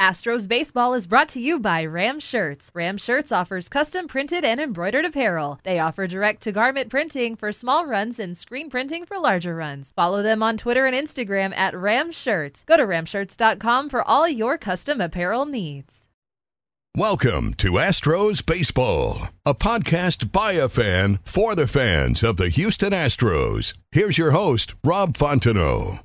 Astros Baseball is brought to you by Ram Shirts. Ram Shirts offers custom printed and embroidered apparel. They offer direct-to-garment printing for small runs and screen printing for larger runs. Follow them on Twitter and Instagram at Ram Shirts. Go to ramshirts.com for all your custom apparel needs. Welcome to Astros Baseball, a podcast by a fan for the fans of the Houston Astros. Here's your host, Rob Fontenot.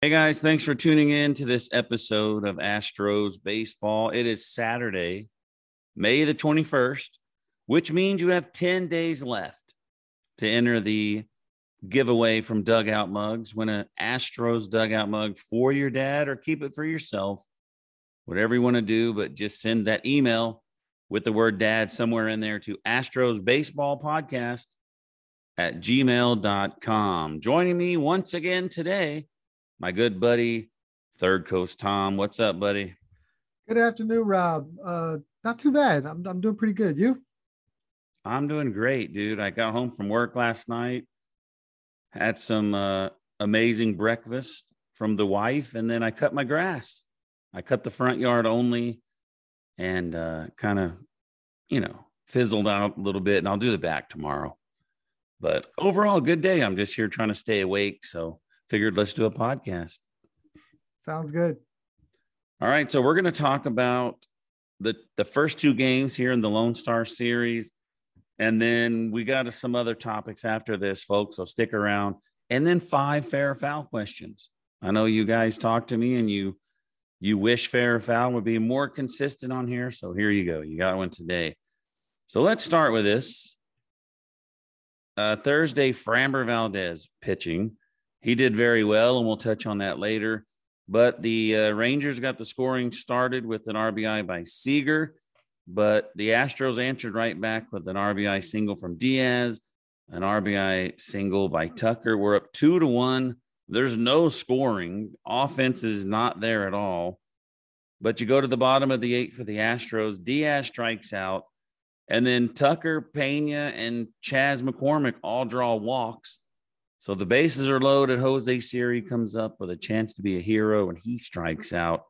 Hey guys, thanks for tuning in to this episode of Astros Baseball. It is Saturday, May the 21st, which means you have 10 days left to enter the giveaway from Dugout Mugs. Win an Astros Dugout Mug for your dad or keep it for yourself. Whatever you want to do, but just send that email with the word dad somewhere in there to Astros Baseball Podcast at gmail.com. Joining me once again today, my good buddy, Third Coast Tom. What's up, buddy? Good afternoon, Rob. Not too bad. I'm doing pretty good. You? I'm doing great, dude. I got home from work last night, had some amazing breakfast from the wife, and then I cut my grass. I cut the front yard only and kind of, you know, fizzled out a little bit, and I'll do the back tomorrow. But overall, good day. I'm just here trying to stay awake, so figured let's do a podcast. Sounds good. All right, so we're going to talk about the first two games here in the Lone Star Series, and then we got some other topics after this, folks, so stick around. And then 5 fair or foul questions. I know you guys talked to me, and you wish fair or foul would be more consistent on here, so here you go. You got one today. So let's start with this. Thursday, Framber Valdez pitching. He did very well, and we'll touch on that later. But the Rangers got the scoring started with an RBI by Seager, but the Astros answered right back with an RBI single from Diaz, an RBI single by Tucker. We're up 2-1. There's no scoring. Offense is not there at all. But you go to the bottom of the 8th for the Astros. Diaz strikes out, and then Tucker, Pena, and Chaz McCormick all draw walks. So the bases are loaded. Jose Siri comes up with a chance to be a hero, and he strikes out.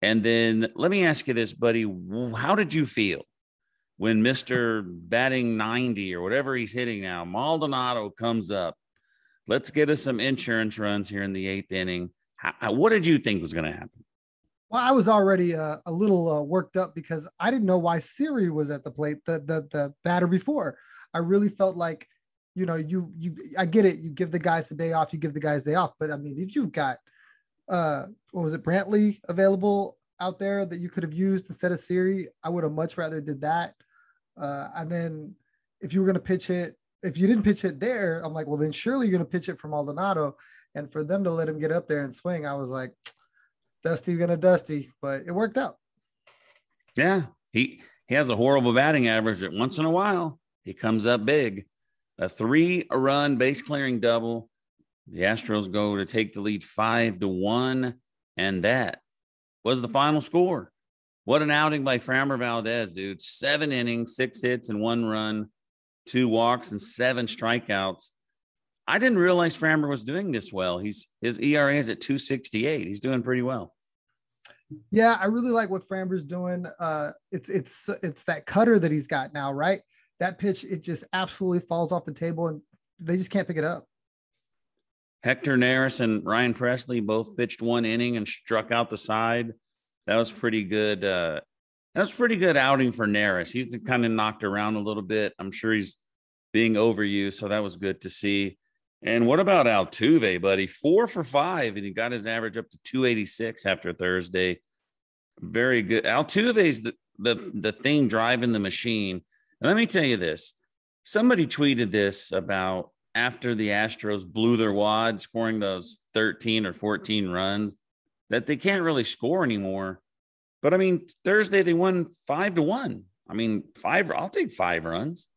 And then let me ask you this, buddy. How did you feel when Mr. Batting 90 or whatever he's hitting now, Maldonado, comes up? Let's get us some insurance runs here in the 8th inning. What did you think was going to happen? Well, I was already a little worked up because I didn't know why Siri was at the plate, the batter before. I really felt like, you know, I get it. You give the guys the day off, But I mean, if you've got, Brantley available out there that you could have used instead of Siri, I would have much rather did that. And then if you were going to pitch it, if you didn't pitch it there, I'm like, well, then surely you're going to pitch it for Maldonado. And for them to let him get up there and swing, I was like, dusty. But it worked out. Yeah. He has a horrible batting average, but once in a while, he comes up big. A 3-run base-clearing double. The Astros go to take the lead 5-1, and that was the final score. What an outing by Framber Valdez, dude. 7 innings, 6 hits, and 1 run, 2 walks, and 7 strikeouts. I didn't realize Framber was doing this well. His ERA is at 2.68. He's doing pretty well. Yeah, I really like what Framber's doing. It's that cutter that he's got now, right? That pitch, it just absolutely falls off the table, and they just can't pick it up. Hector Neris and Ryan Presley both pitched 1 inning and struck out the side. That was pretty good. That was pretty good outing for Neris. He's been kind of knocked around a little bit. I'm sure he's being overused, so that was good to see. And what about Altuve, buddy? 4 for 5, and he got his average up to 286 after Thursday. Very good. Altuve's the thing driving the machine. And let me tell you this. Somebody tweeted this about after the Astros blew their wad, scoring those 13 or 14 runs, that they can't really score anymore. But, I mean, Thursday they won 5-1. I mean, I'll take 5 runs.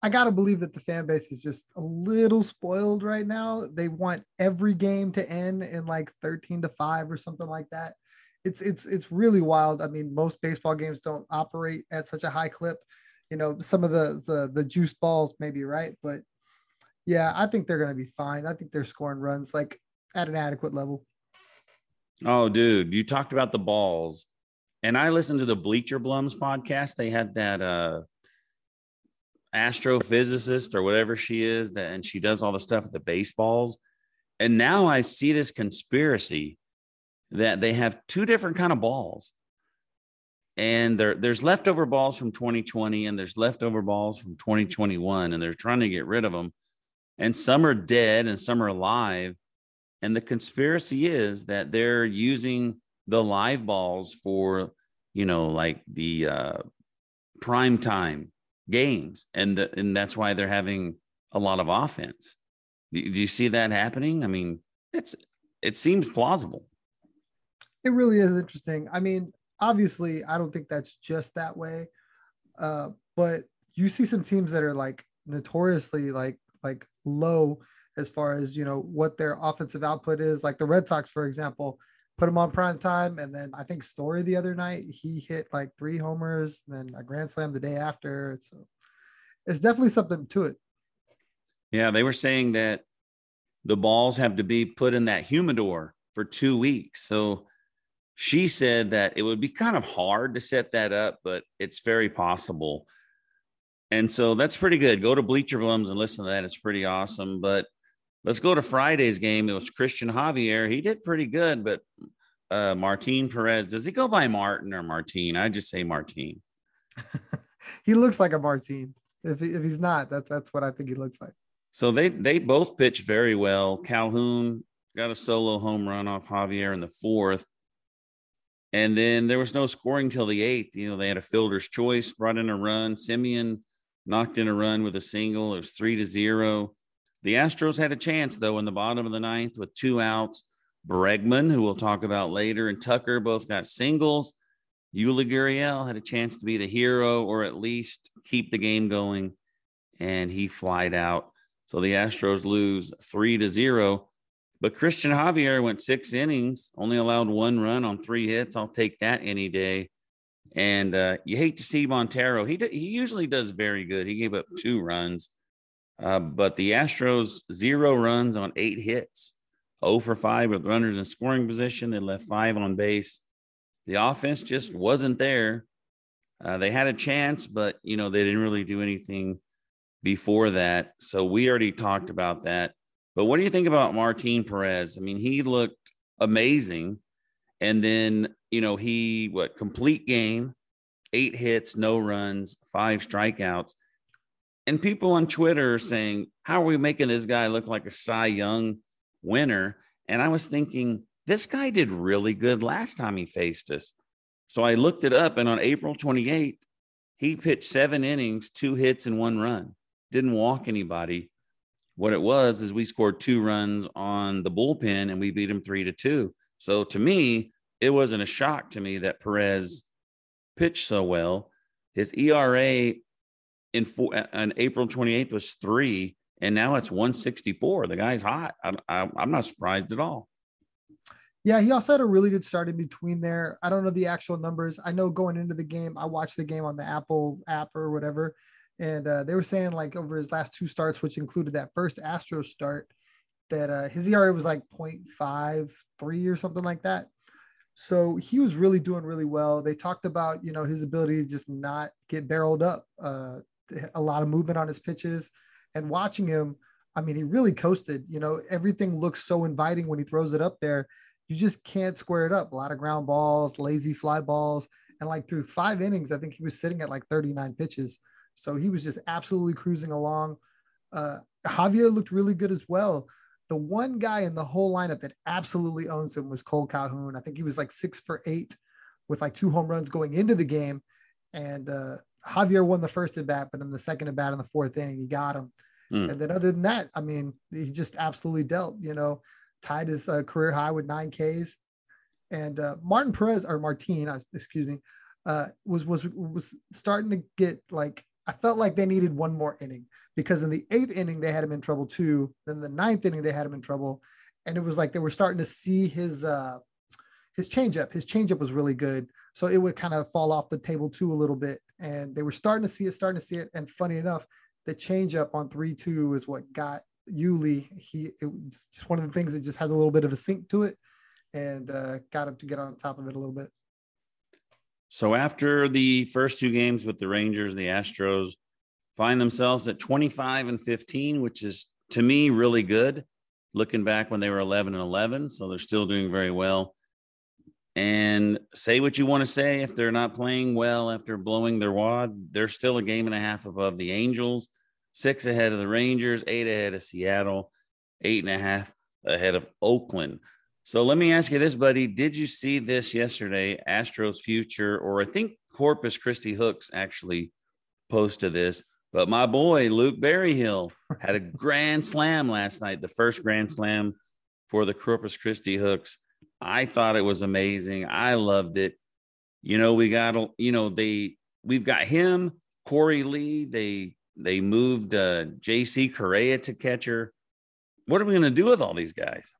I got to believe that the fan base is just a little spoiled right now. They want every game to end in like 13-5 or something like that. It's really wild. I mean, most baseball games don't operate at such a high clip, you know, some of the juice balls maybe. Right. But yeah, I think they're going to be fine. I think they're scoring runs like at an adequate level. Oh, dude, you talked about the balls, and I listened to the Bleacher Blums podcast. They had that, astrophysicist or whatever she is, that, and she does all the stuff with the baseballs. And now I see this conspiracy that they have 2 different kind of balls, and there's leftover balls from 2020 and there's leftover balls from 2021, and they're trying to get rid of them, and some are dead and some are alive. And the conspiracy is that they're using the live balls for, you know, like the prime time games, and that's why they're having a lot of offense. Do you see that happening? I mean, it seems plausible. It really is interesting. I mean, obviously, I don't think that's just that way, but you see some teams that are like notoriously like low as far as, you know, what their offensive output is. Like the Red Sox, for example, put them on prime time, and then I think Story the other night, he hit like 3 homers, and then a grand slam the day after. So it's definitely something to it. Yeah, they were saying that the balls have to be put in that humidor for 2 weeks. So she said that it would be kind of hard to set that up, but it's very possible. And so that's pretty good. Go to Bleacher Blums and listen to that. It's pretty awesome. But let's go to Friday's game. It was Christian Javier. He did pretty good, but Martin Perez, does he go by Martin or Martine? I just say Martine. He looks like a Martine. If he's not, that's what I think he looks like. So they both pitched very well. Calhoun got a solo home run off Javier in the 4th. And then there was no scoring till the 8th. You know, they had a fielder's choice, brought in a run. Simeon knocked in a run with a single. It was 3-0. The Astros had a chance, though, in the bottom of the 9th with 2 outs. Bregman, who we'll talk about later, and Tucker both got singles. Yuli Gurriel had a chance to be the hero, or at least keep the game going, and he flied out. So the Astros lose 3-0. But Christian Javier went 6 innings, only allowed 1 run on 3 hits. I'll take that any day. And you hate to see Montero. He usually does very good. He gave up 2 runs. But the Astros, 0 runs on 8 hits, 0 for 5 with runners in scoring position. They left 5 on base. The offense just wasn't there. They had a chance, but, you know, they didn't really do anything before that. So we already talked about that. But what do you think about Martin Perez? I mean, he looked amazing. And then, you know, complete game, 8 hits, no runs, 5 strikeouts. And people on Twitter are saying, how are we making this guy look like a Cy Young winner? And I was thinking, this guy did really good last time he faced us. So I looked it up, and on April 28th, he pitched 7 innings, 2 hits, and 1 run. Didn't walk anybody. What it was is we scored 2 runs on the bullpen, and we beat him 3-2. So to me, it wasn't a shock to me that Perez pitched so well. His ERA on April 28th was 3, and now it's 164. The guy's hot. I'm not surprised at all. Yeah, he also had a really good start in between there. I don't know the actual numbers. I know going into the game, I watched the game on the Apple app or whatever. And they were saying, like, over his last 2 starts, which included that first Astros start, that his ERA was like 0.53 or something like that. So he was really doing really well. They talked about, you know, his ability to just not get barreled up, a lot of movement on his pitches. And watching him, I mean, he really coasted. You know, everything looks so inviting when he throws it up there. You just can't square it up. A lot of ground balls, lazy fly balls. And like through 5 innings, I think he was sitting at like 39 pitches. So he was just absolutely cruising along. Javier looked really good as well. The one guy in the whole lineup that absolutely owns him was Cole Calhoun. I think he was like 6 for 8 with like 2 home runs going into the game. And Javier won the first at bat, but in the second at bat in the 4th inning, he got him. Mm. And then other than that, I mean, he just absolutely dealt, you know, tied his career high with 9 Ks. And Martin Perez was starting to get like, I felt like they needed one more inning, because in the 8th inning, they had him in trouble too. Then the 9th inning, they had him in trouble. And it was like, they were starting to see his changeup was really good. So it would kind of fall off the table too a little bit. And they were starting to see it. And funny enough, the changeup on 3-2 is what got Yuli. It was just one of the things that just has a little bit of a sink to it, and got him to get on top of it a little bit. So after the first 2 games with the Rangers, the Astros find themselves at 25 and 15, which is, to me, really good, looking back when they were 11 and 11. So they're still doing very well. And say what you want to say, if they're not playing well after blowing their wad, they're still a game and a half above the Angels, 6 ahead of the Rangers, 8 ahead of Seattle, 8.5 ahead of Oakland. So let me ask you this, buddy. Did you see this yesterday? Astros Future, or I think Corpus Christi Hooks actually posted this, but my boy Luke Berryhill had a grand slam last night, the first grand slam for the Corpus Christi Hooks. I thought it was amazing. I loved it. You know, we've got him, Corey Lee. They moved JC Correa to catcher. What are we going to do with all these guys?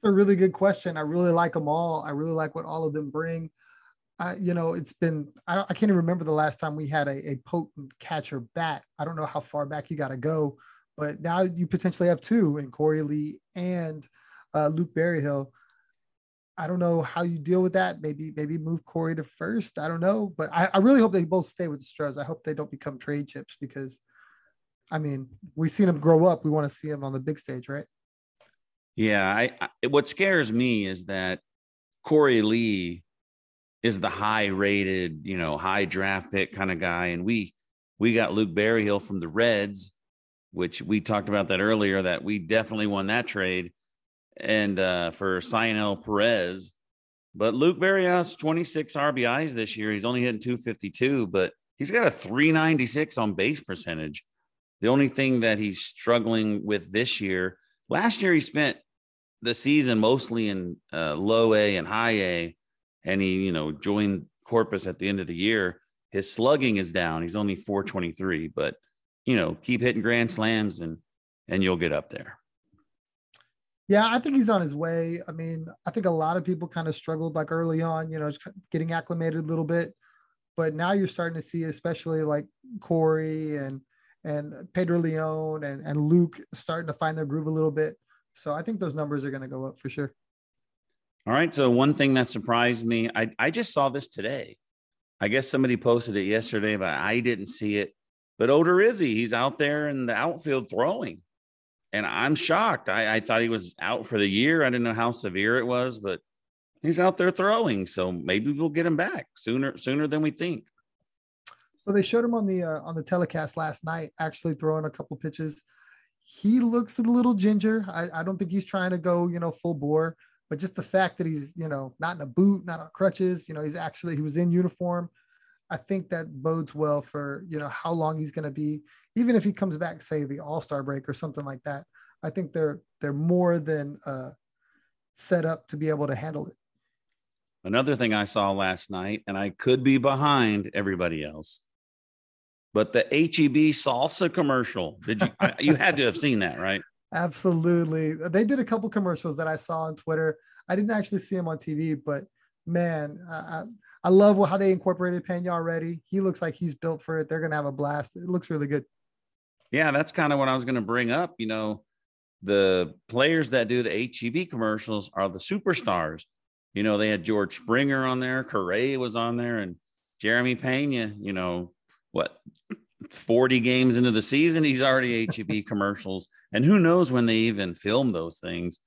It's a really good question. I really like them all. I really like what all of them bring. I can't even remember the last time we had a potent catcher bat. I don't know how far back you got to go, but now you potentially have 2 in Corey Lee and Luke Berryhill. I don't know how you deal with that. Maybe move Corey to first. I don't know, but I really hope they both stay with the Stros. I hope they don't become trade chips, because, I mean, we've seen them grow up. We want to see them on the big stage, right? Yeah, what scares me is that Corey Lee is the high-rated, you know, high draft pick kind of guy, and we got Luke Berryhill from the Reds, which we talked about that earlier, that we definitely won that trade, and for Cyanel Perez. But Luke Berryhill's 26 RBIs this year. He's only hitting .252, but he's got a .396 on base percentage. The only thing that he's struggling with this year, last year he spent the season mostly in low A and high A, and he, you know, joined Corpus at the end of the year. His slugging is down. He's only .423, but, you know, keep hitting grand slams and you'll get up there. Yeah, I think he's on his way. I mean, I think a lot of people kind of struggled like early on, you know, just getting acclimated a little bit, but now you're starting to see, especially like Corey and Pedro León and Luke starting to find their groove a little bit. So I think those numbers are going to go up for sure. All right. So one thing that surprised me, I just saw this today. I guess somebody posted it yesterday, but I didn't see it. But Odorizzi, he's out there in the outfield throwing. And I'm shocked. I thought he was out for the year. I didn't know how severe it was, but he's out there throwing. So maybe we'll get him back sooner than we think. So they showed him on the telecast last night, actually throwing a couple pitches. He looks a little ginger. I don't think he's trying to go, you know, full bore, but just the fact that he's, you know, not in a boot, not on crutches, you know, he was in uniform. I think that bodes well for, you know, how long he's going to be, even if he comes back, say the All-Star break or something like that. I think they're more than set up to be able to handle it. Another thing I saw last night, and I could be behind everybody else, but the H-E-B salsa commercial, you had to have seen that, right? Absolutely. They did a couple commercials that I saw on Twitter. I didn't actually see them on TV, but man, I love how they incorporated Pena already. He looks like he's built for it. They're going to have a blast. It looks really good. Yeah, that's kind of what I was going to bring up. You know, the players that do the H-E-B commercials are the superstars. You know, they had George Springer on there, Correa was on there, and Jeremy Pena, you know, 40 games into the season, he's already H-E-B commercials, and who knows when they even film those things.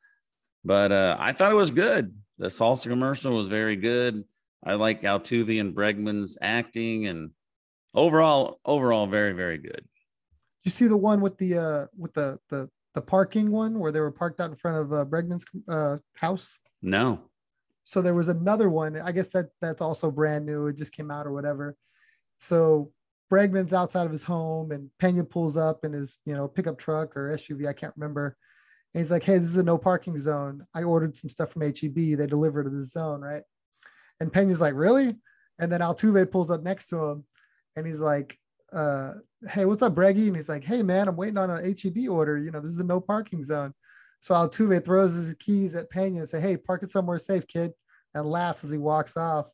But I thought it was good. The salsa commercial was very good. I like Altuve and Bregman's acting, and overall very, very good. you see the one with the parking one where they were parked out in front of Bregman's house? No. So there was another one. I guess that's also brand new. It just came out or whatever. So Bregman's outside of his home and Pena pulls up in his, pickup truck or SUV. I can't remember. And he's like, hey, this is a no parking zone. I ordered some stuff from H-E-B. They deliver to this zone, right? And Pena's like, really? And then Altuve pulls up next to him and he's like, hey, what's up, Breggy? And he's like, hey, man, I'm waiting on an H-E-B order. This is a no parking zone. So Altuve throws his keys at Pena and say, hey, park it somewhere safe, kid, and laughs as he walks off.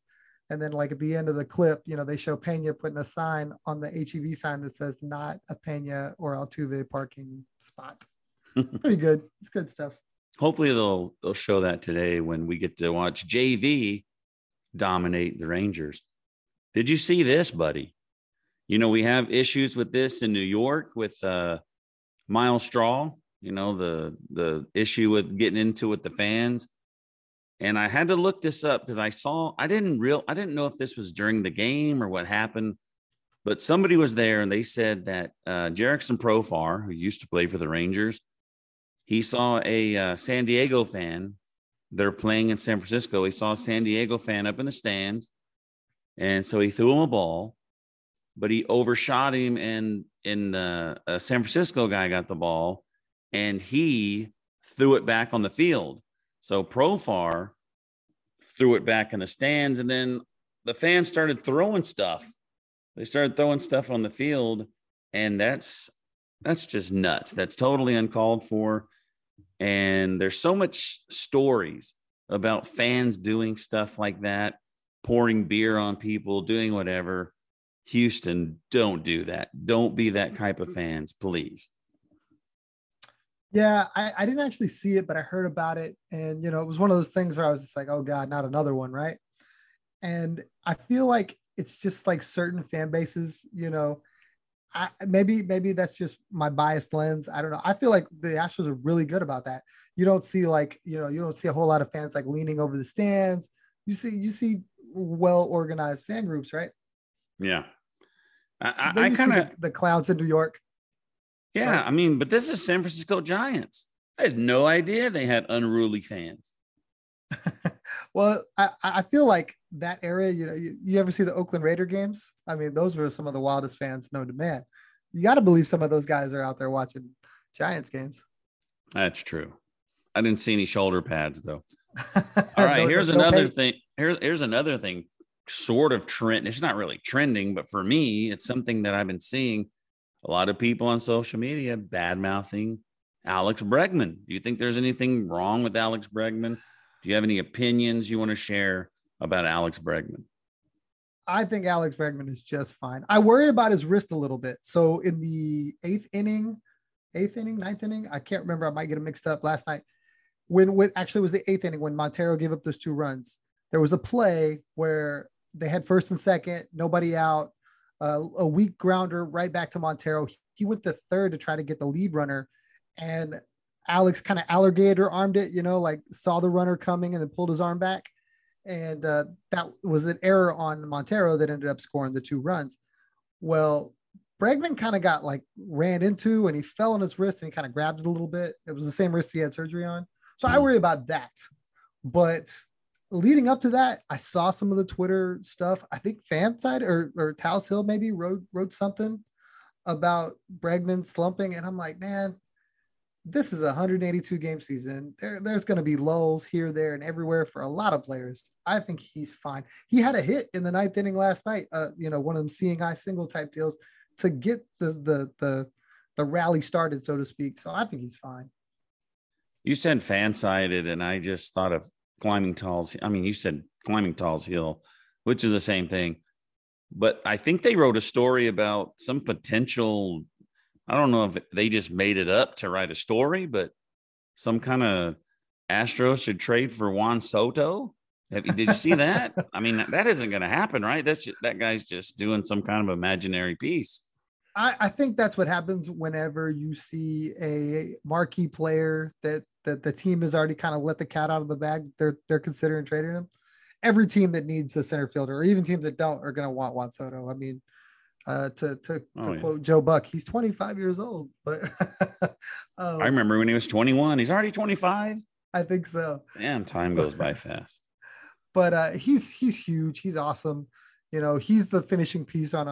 And then like at the end of the clip, they show Pena putting a sign on the H-E-B sign that says not a Pena or Altuve parking spot. Pretty good. It's good stuff. Hopefully they'll show that today when we get to watch JV dominate the Rangers. Did you see this, buddy? We have issues with this in New York with Miles Straw, the issue with getting into with the fans. And I had to look this up because I didn't know if this was during the game or what happened, but somebody was there and they said that Jerickson Profar, who used to play for the Rangers, he saw a San Diego fan. They're playing in San Francisco. He saw a San Diego fan up in the stands. And so he threw him a ball, but he overshot him. And a San Francisco guy got the ball and he threw it back on the field. So Profar threw it back in the stands, and then the fans started throwing stuff. They started throwing stuff on the field, and that's just nuts. That's totally uncalled for. And there's so much stories about fans doing stuff like that, pouring beer on people, doing whatever. Houston, don't do that. Don't be that type of fans, please. Yeah, I didn't actually see it, but I heard about it. And, it was one of those things where I was just like, oh, God, not another one, right? And I feel like it's just like certain fan bases, maybe that's just my biased lens. I don't know. I feel like the Astros are really good about that. You don't see you don't see a whole lot of fans like leaning over the stands. You see well-organized fan groups, right? Yeah. I kind of the clouds in New York. Yeah, but this is San Francisco Giants. I had no idea they had unruly fans. Well, I feel like that area, you ever see the Oakland Raider games? Those were some of the wildest fans known to man. You got to believe some of those guys are out there watching Giants games. That's true. I didn't see any shoulder pads, though. All right, here's another thing. Here's another thing, sort of trend. It's not really trending, but for me, it's something that I've been seeing. A lot of people on social media bad-mouthing Alex Bregman. Do you think there's anything wrong with Alex Bregman? Do you have any opinions you want to share about Alex Bregman? I think Alex Bregman is just fine. I worry about his wrist a little bit. So in the ninth inning, I can't remember. I might get it mixed up last night. Actually was the eighth inning when Montero gave up those 2 runs. There was a play where they had first and second, nobody out. A weak grounder right back to Montero. He went to third to try to get the lead runner, and Alex kind of alligator armed it, saw the runner coming and then pulled his arm back. And that was an error on Montero that ended up scoring the 2 runs. Well, Bregman kind of got ran into and he fell on his wrist and he kind of grabbed it a little bit. It was the same wrist he had surgery on. So I worry about that. But leading up to that, I saw some of the Twitter stuff. I think Fanside or Taos Hill maybe wrote something about Bregman slumping. And I'm like, man, this is a 182-game season. There's going to be lulls here, there, and everywhere for a lot of players. I think he's fine. He had a hit in the 9th inning last night, one of them seeing eye single type deals to get the rally started, so to speak. So I think he's fine. You said Fansided, and I just thought of you said climbing Tall's Hill, which is the same thing. But I think they wrote a story about some potential. I don't know if they just made it up to write a story, but some kind of Astros should trade for Juan Soto. Did you see that? That isn't going to happen, right? That guy's just doing some kind of imaginary piece. I think that's what happens whenever you see a marquee player that the team has already kind of let the cat out of the bag. They're considering trading him. Every team that needs a center fielder, or even teams that don't, are going to want Juan Soto. to quote Joe Buck, he's 25 years old. But I remember when he was 21. He's already 25. I think so. Damn, time goes by fast. But he's huge. He's awesome. You know, he's the finishing piece on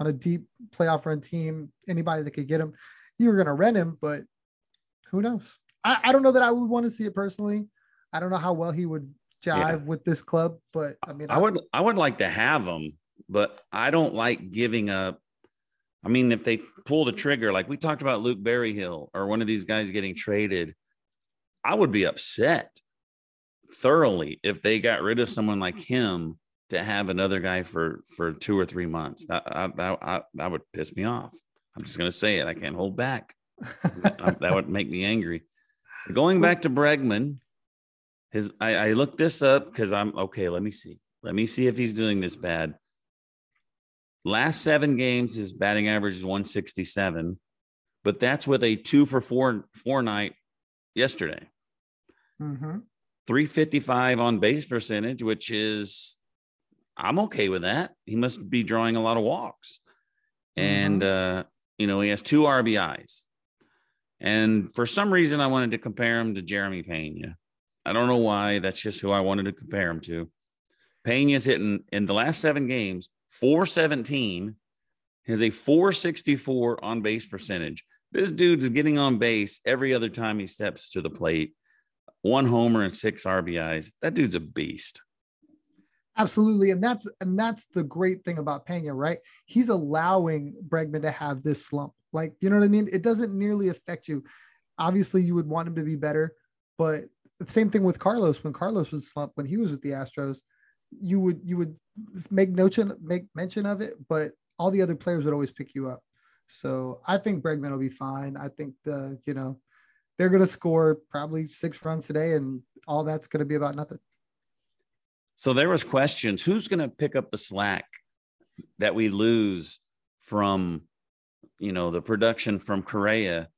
a deep playoff run team. Anybody that could get him, you were gonna rent him, but who knows? I don't know that I would want to see it personally. I don't know how well he would jive with this club, but I mean, I would like to have him, but I don't like giving up. I mean, if they pull the trigger, like we talked about Luke Berryhill or one of these guys getting traded, I would be upset thoroughly if they got rid of someone like him to have another guy for 2 or 3 months. That would piss me off. I'm just going to say it. I can't hold back. That would make me angry. Going back to Bregman, I looked this up because I'm okay. Let me see if he's doing this bad. Last 7 games, his batting average is 167, but that's with a 2-for-4 night yesterday. Mm-hmm. 355 on base percentage, which is, I'm okay with that. He must be drawing a lot of walks. Mm-hmm. And, he has 2 RBIs. And for some reason, I wanted to compare him to Jeremy Pena. I don't know why. That's just who I wanted to compare him to. Pena's hitting in the last 7 games, 417, has a 464 on base percentage. This dude is getting on base every other time he steps to the plate. 1 homer and 6 RBIs. That dude's a beast. Absolutely. And that's the great thing about Pena, right? He's allowing Bregman to have this slump. Like, you know what I mean? It doesn't nearly affect you. Obviously, you would want him to be better, but the same thing with Carlos. When Carlos was slumped, when he was with the Astros, you would make mention of it, but all the other players would always pick you up. So I think Bregman will be fine. I think they're going to score probably 6 runs today, and all that's going to be about nothing. So there was questions. Who's going to pick up the slack that we lose from, the production from Correa?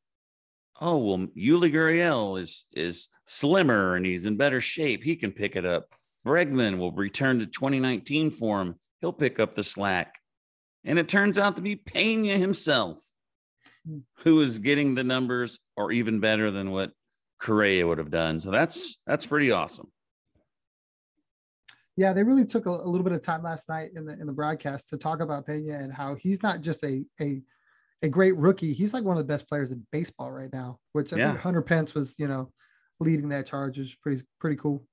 Oh, well, Yuli Gurriel is slimmer and he's in better shape. He can pick it up. Bregman will return to 2019 form. He'll pick up the slack. And it turns out to be Pena himself who is getting the numbers, or even better than what Correa would have done. So that's pretty awesome. Yeah, they really took a little bit of time last night in the broadcast to talk about Pena and how he's not just a great rookie. He's like one of the best players in baseball right now, which I think Hunter Pence was, leading that charge, which is pretty cool.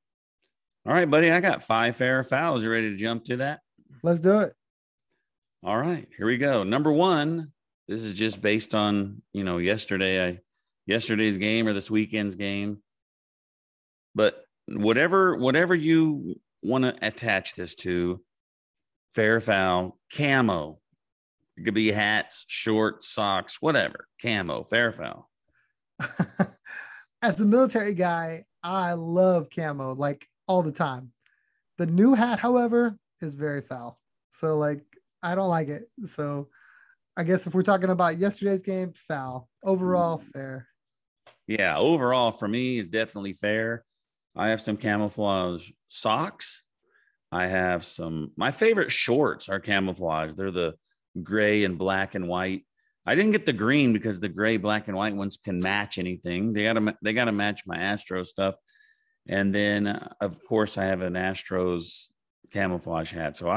All right, buddy, I got 5 fair fouls. You ready to jump to that? Let's do it. All right, here we go. Number 1, this is just based on, yesterday's game or this weekend's game. But whatever you want to attach this to, fair foul, camo. It could be hats, shorts, socks, whatever. Camo, fair foul. As a military guy, I love camo, like, all the time. The new hat, however, is very foul. So, like, I don't like it. So I guess if we're talking about yesterday's game, foul. Overall, fair. Yeah, overall for me is definitely fair. I have some camouflage socks. I have some, my favorite shorts are camouflage. They're the gray and black and white. I didn't get the green because the gray, black and white ones can match anything. They gotta match my Astro stuff. And then of course I have an Astros camouflage hat. So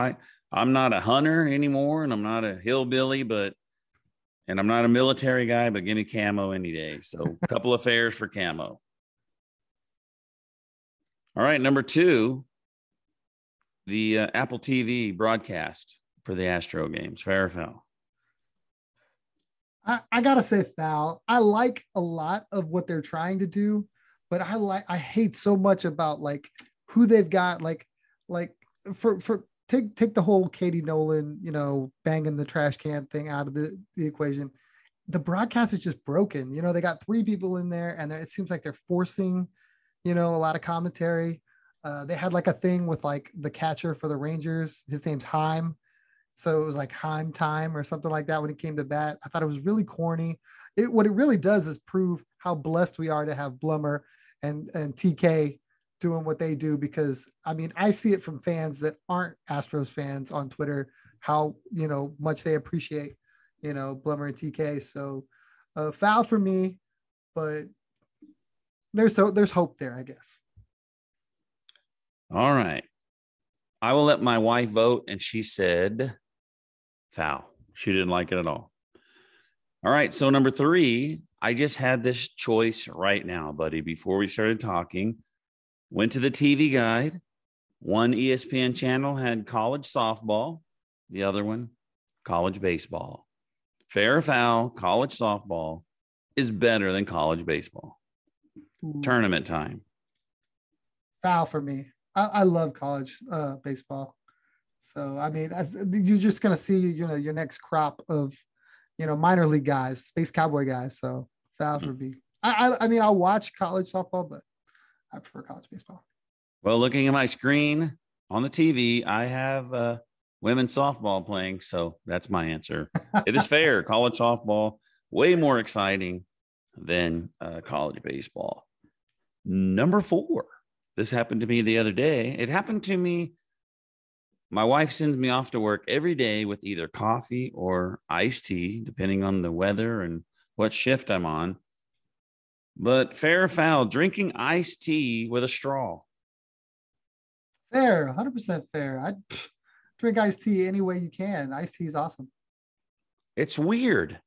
I'm not a hunter anymore, and I'm not a hillbilly, and I'm not a military guy, but give me camo any day. So a couple of fairs for camo. All right, number 2, the Apple TV broadcast for the Astro games, fair or foul? I got to say foul. I like a lot of what they're trying to do, but I hate so much about like who they've got, for Take the whole Katie Nolan, banging the trash can thing out of the equation. The broadcast is just broken. They got 3 people in there, and it seems like they're forcing, a lot of commentary. They had like a thing with like the catcher for the Rangers. His name's Heim. So it was like Heim time or something like that when he came to bat. I thought it was really corny. What it really does is prove how blessed we are to have Blummer and TK doing what they do, because I mean, I see it from fans that aren't Astros fans on Twitter, how, you know, much they appreciate, you know, Blummer and TK. So foul for me, but there's hope there, I guess. All right. I will let my wife vote. And she said foul. She didn't like it at all. All right. So number three, I just had this choice right now, buddy, before we started talking. Went to the TV guide. One ESPN channel had college softball. The other one, college baseball. Fair or foul, college softball is better than college baseball. Ooh. Tournament time. Foul for me. I love college baseball. So, I mean, you're just going to see, you know, your next crop of, you know, minor league guys, Space Cowboy guys. So foul for me. I mean, I'll watch college softball, but I prefer college baseball. Well, looking at my screen on the TV, I have women's softball playing. So that's my answer. It is fair. College softball, way more exciting than college baseball. Number four. This happened to me the other day. It happened to me. My wife sends me off to work every day with either coffee or iced tea, depending on the weather and what shift I'm on. But fair or foul, drinking iced tea with a straw? Fair, 100% fair. I drink iced tea any way you can. Iced tea is awesome. It's weird.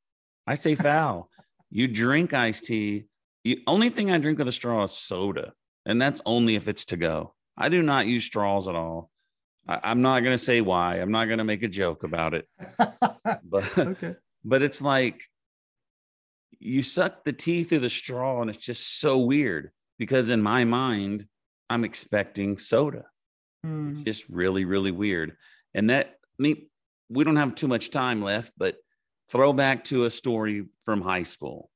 I say foul. You drink iced tea. The only thing I drink with a straw is soda, and that's only if it's to go. I do not use straws at all. I'm not going to say why. I'm not going to make a joke about it. But, okay. But it's like you suck the tea through the straw, and it's just so weird because in my mind, I'm expecting soda. It's just really, really weird. And that, I mean, we don't have too much time left, but throwback to a story from high school.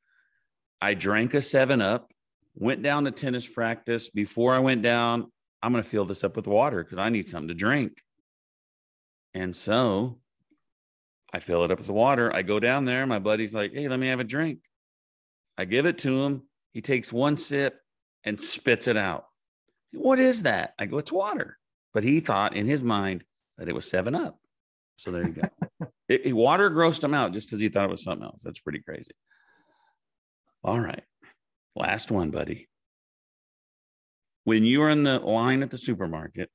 I drank a 7-Up, went down to tennis practice. Before I went down, I'm going to fill this up with water because I need something to drink. And so I fill it up with water. I go down there. My buddy's like, hey, let me have a drink. I give it to him. He takes one sip and spits it out. What is that? I go, it's water. But he thought in his mind that it was 7-Up. So there you go. Water grossed him out just because he thought it was something else. That's pretty crazy. All right. Last one, buddy. When you are in the line at the supermarket,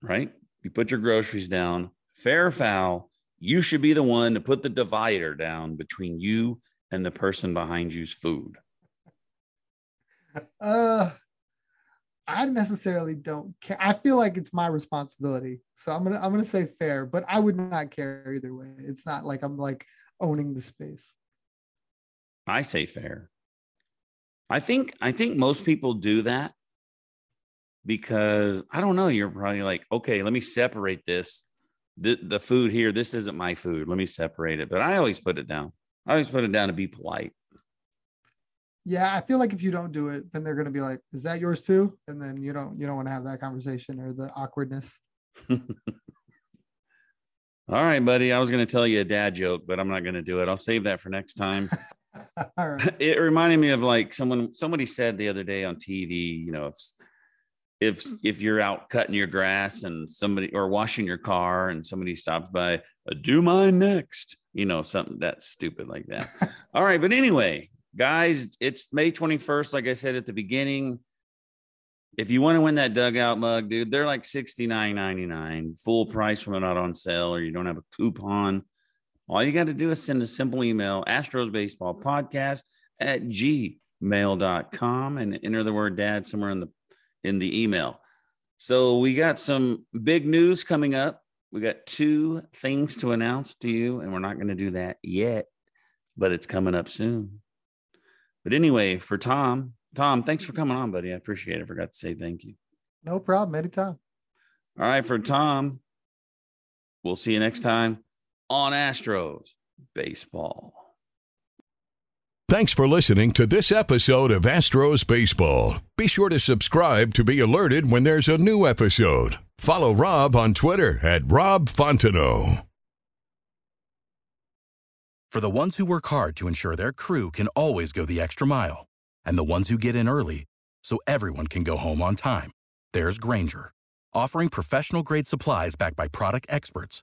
right? You put your groceries down, fair or foul, you should be the one to put the divider down between you and the person behind you's food. I necessarily don't care. I feel like it's my responsibility. So I'm going to say fair, but I would not care either way. It's not like I'm like owning the space. I say fair. I think most people do that because I don't know. You're probably like, okay, let me separate this. The food here, this isn't my food. Let me separate it. But I always put it down. I always put it down to be polite. Yeah, I feel like if you don't do it, then they're going to be like, is that yours too? And then you don't want to have that conversation or the awkwardness. All right, buddy. I was going to tell you a dad joke, but I'm not going to do it. I'll save that for next time. All right. It reminded me of like somebody said the other day on TV, you know, if you're out cutting your grass and somebody or washing your car and somebody stops by, do mine next, you know, something that's stupid like that. All right. But anyway, guys, it's May 21st. Like I said at the beginning, if you want to win that dugout mug, dude, they're like $69.99 full price when they're not on sale or you don't have a coupon. All you got to do is send a simple email, astrosbaseballpodcast@gmail.com, and enter the word dad somewhere in the email. So we got some big news coming up. We got two things to announce to you, and we're not going to do that yet, but it's coming up soon. But anyway, for Tom, thanks for coming on, buddy. I appreciate it. I forgot to say thank you. No problem. Anytime. All right. For Tom, we'll see you next time on Astros Baseball. Thanks for listening to this episode of Astros Baseball. Be sure to subscribe to be alerted when there's a new episode. Follow Rob on Twitter at @RobFontenot. For the ones who work hard to ensure their crew can always go the extra mile, and the ones who get in early so everyone can go home on time. There's Grainger, offering professional-grade supplies backed by product experts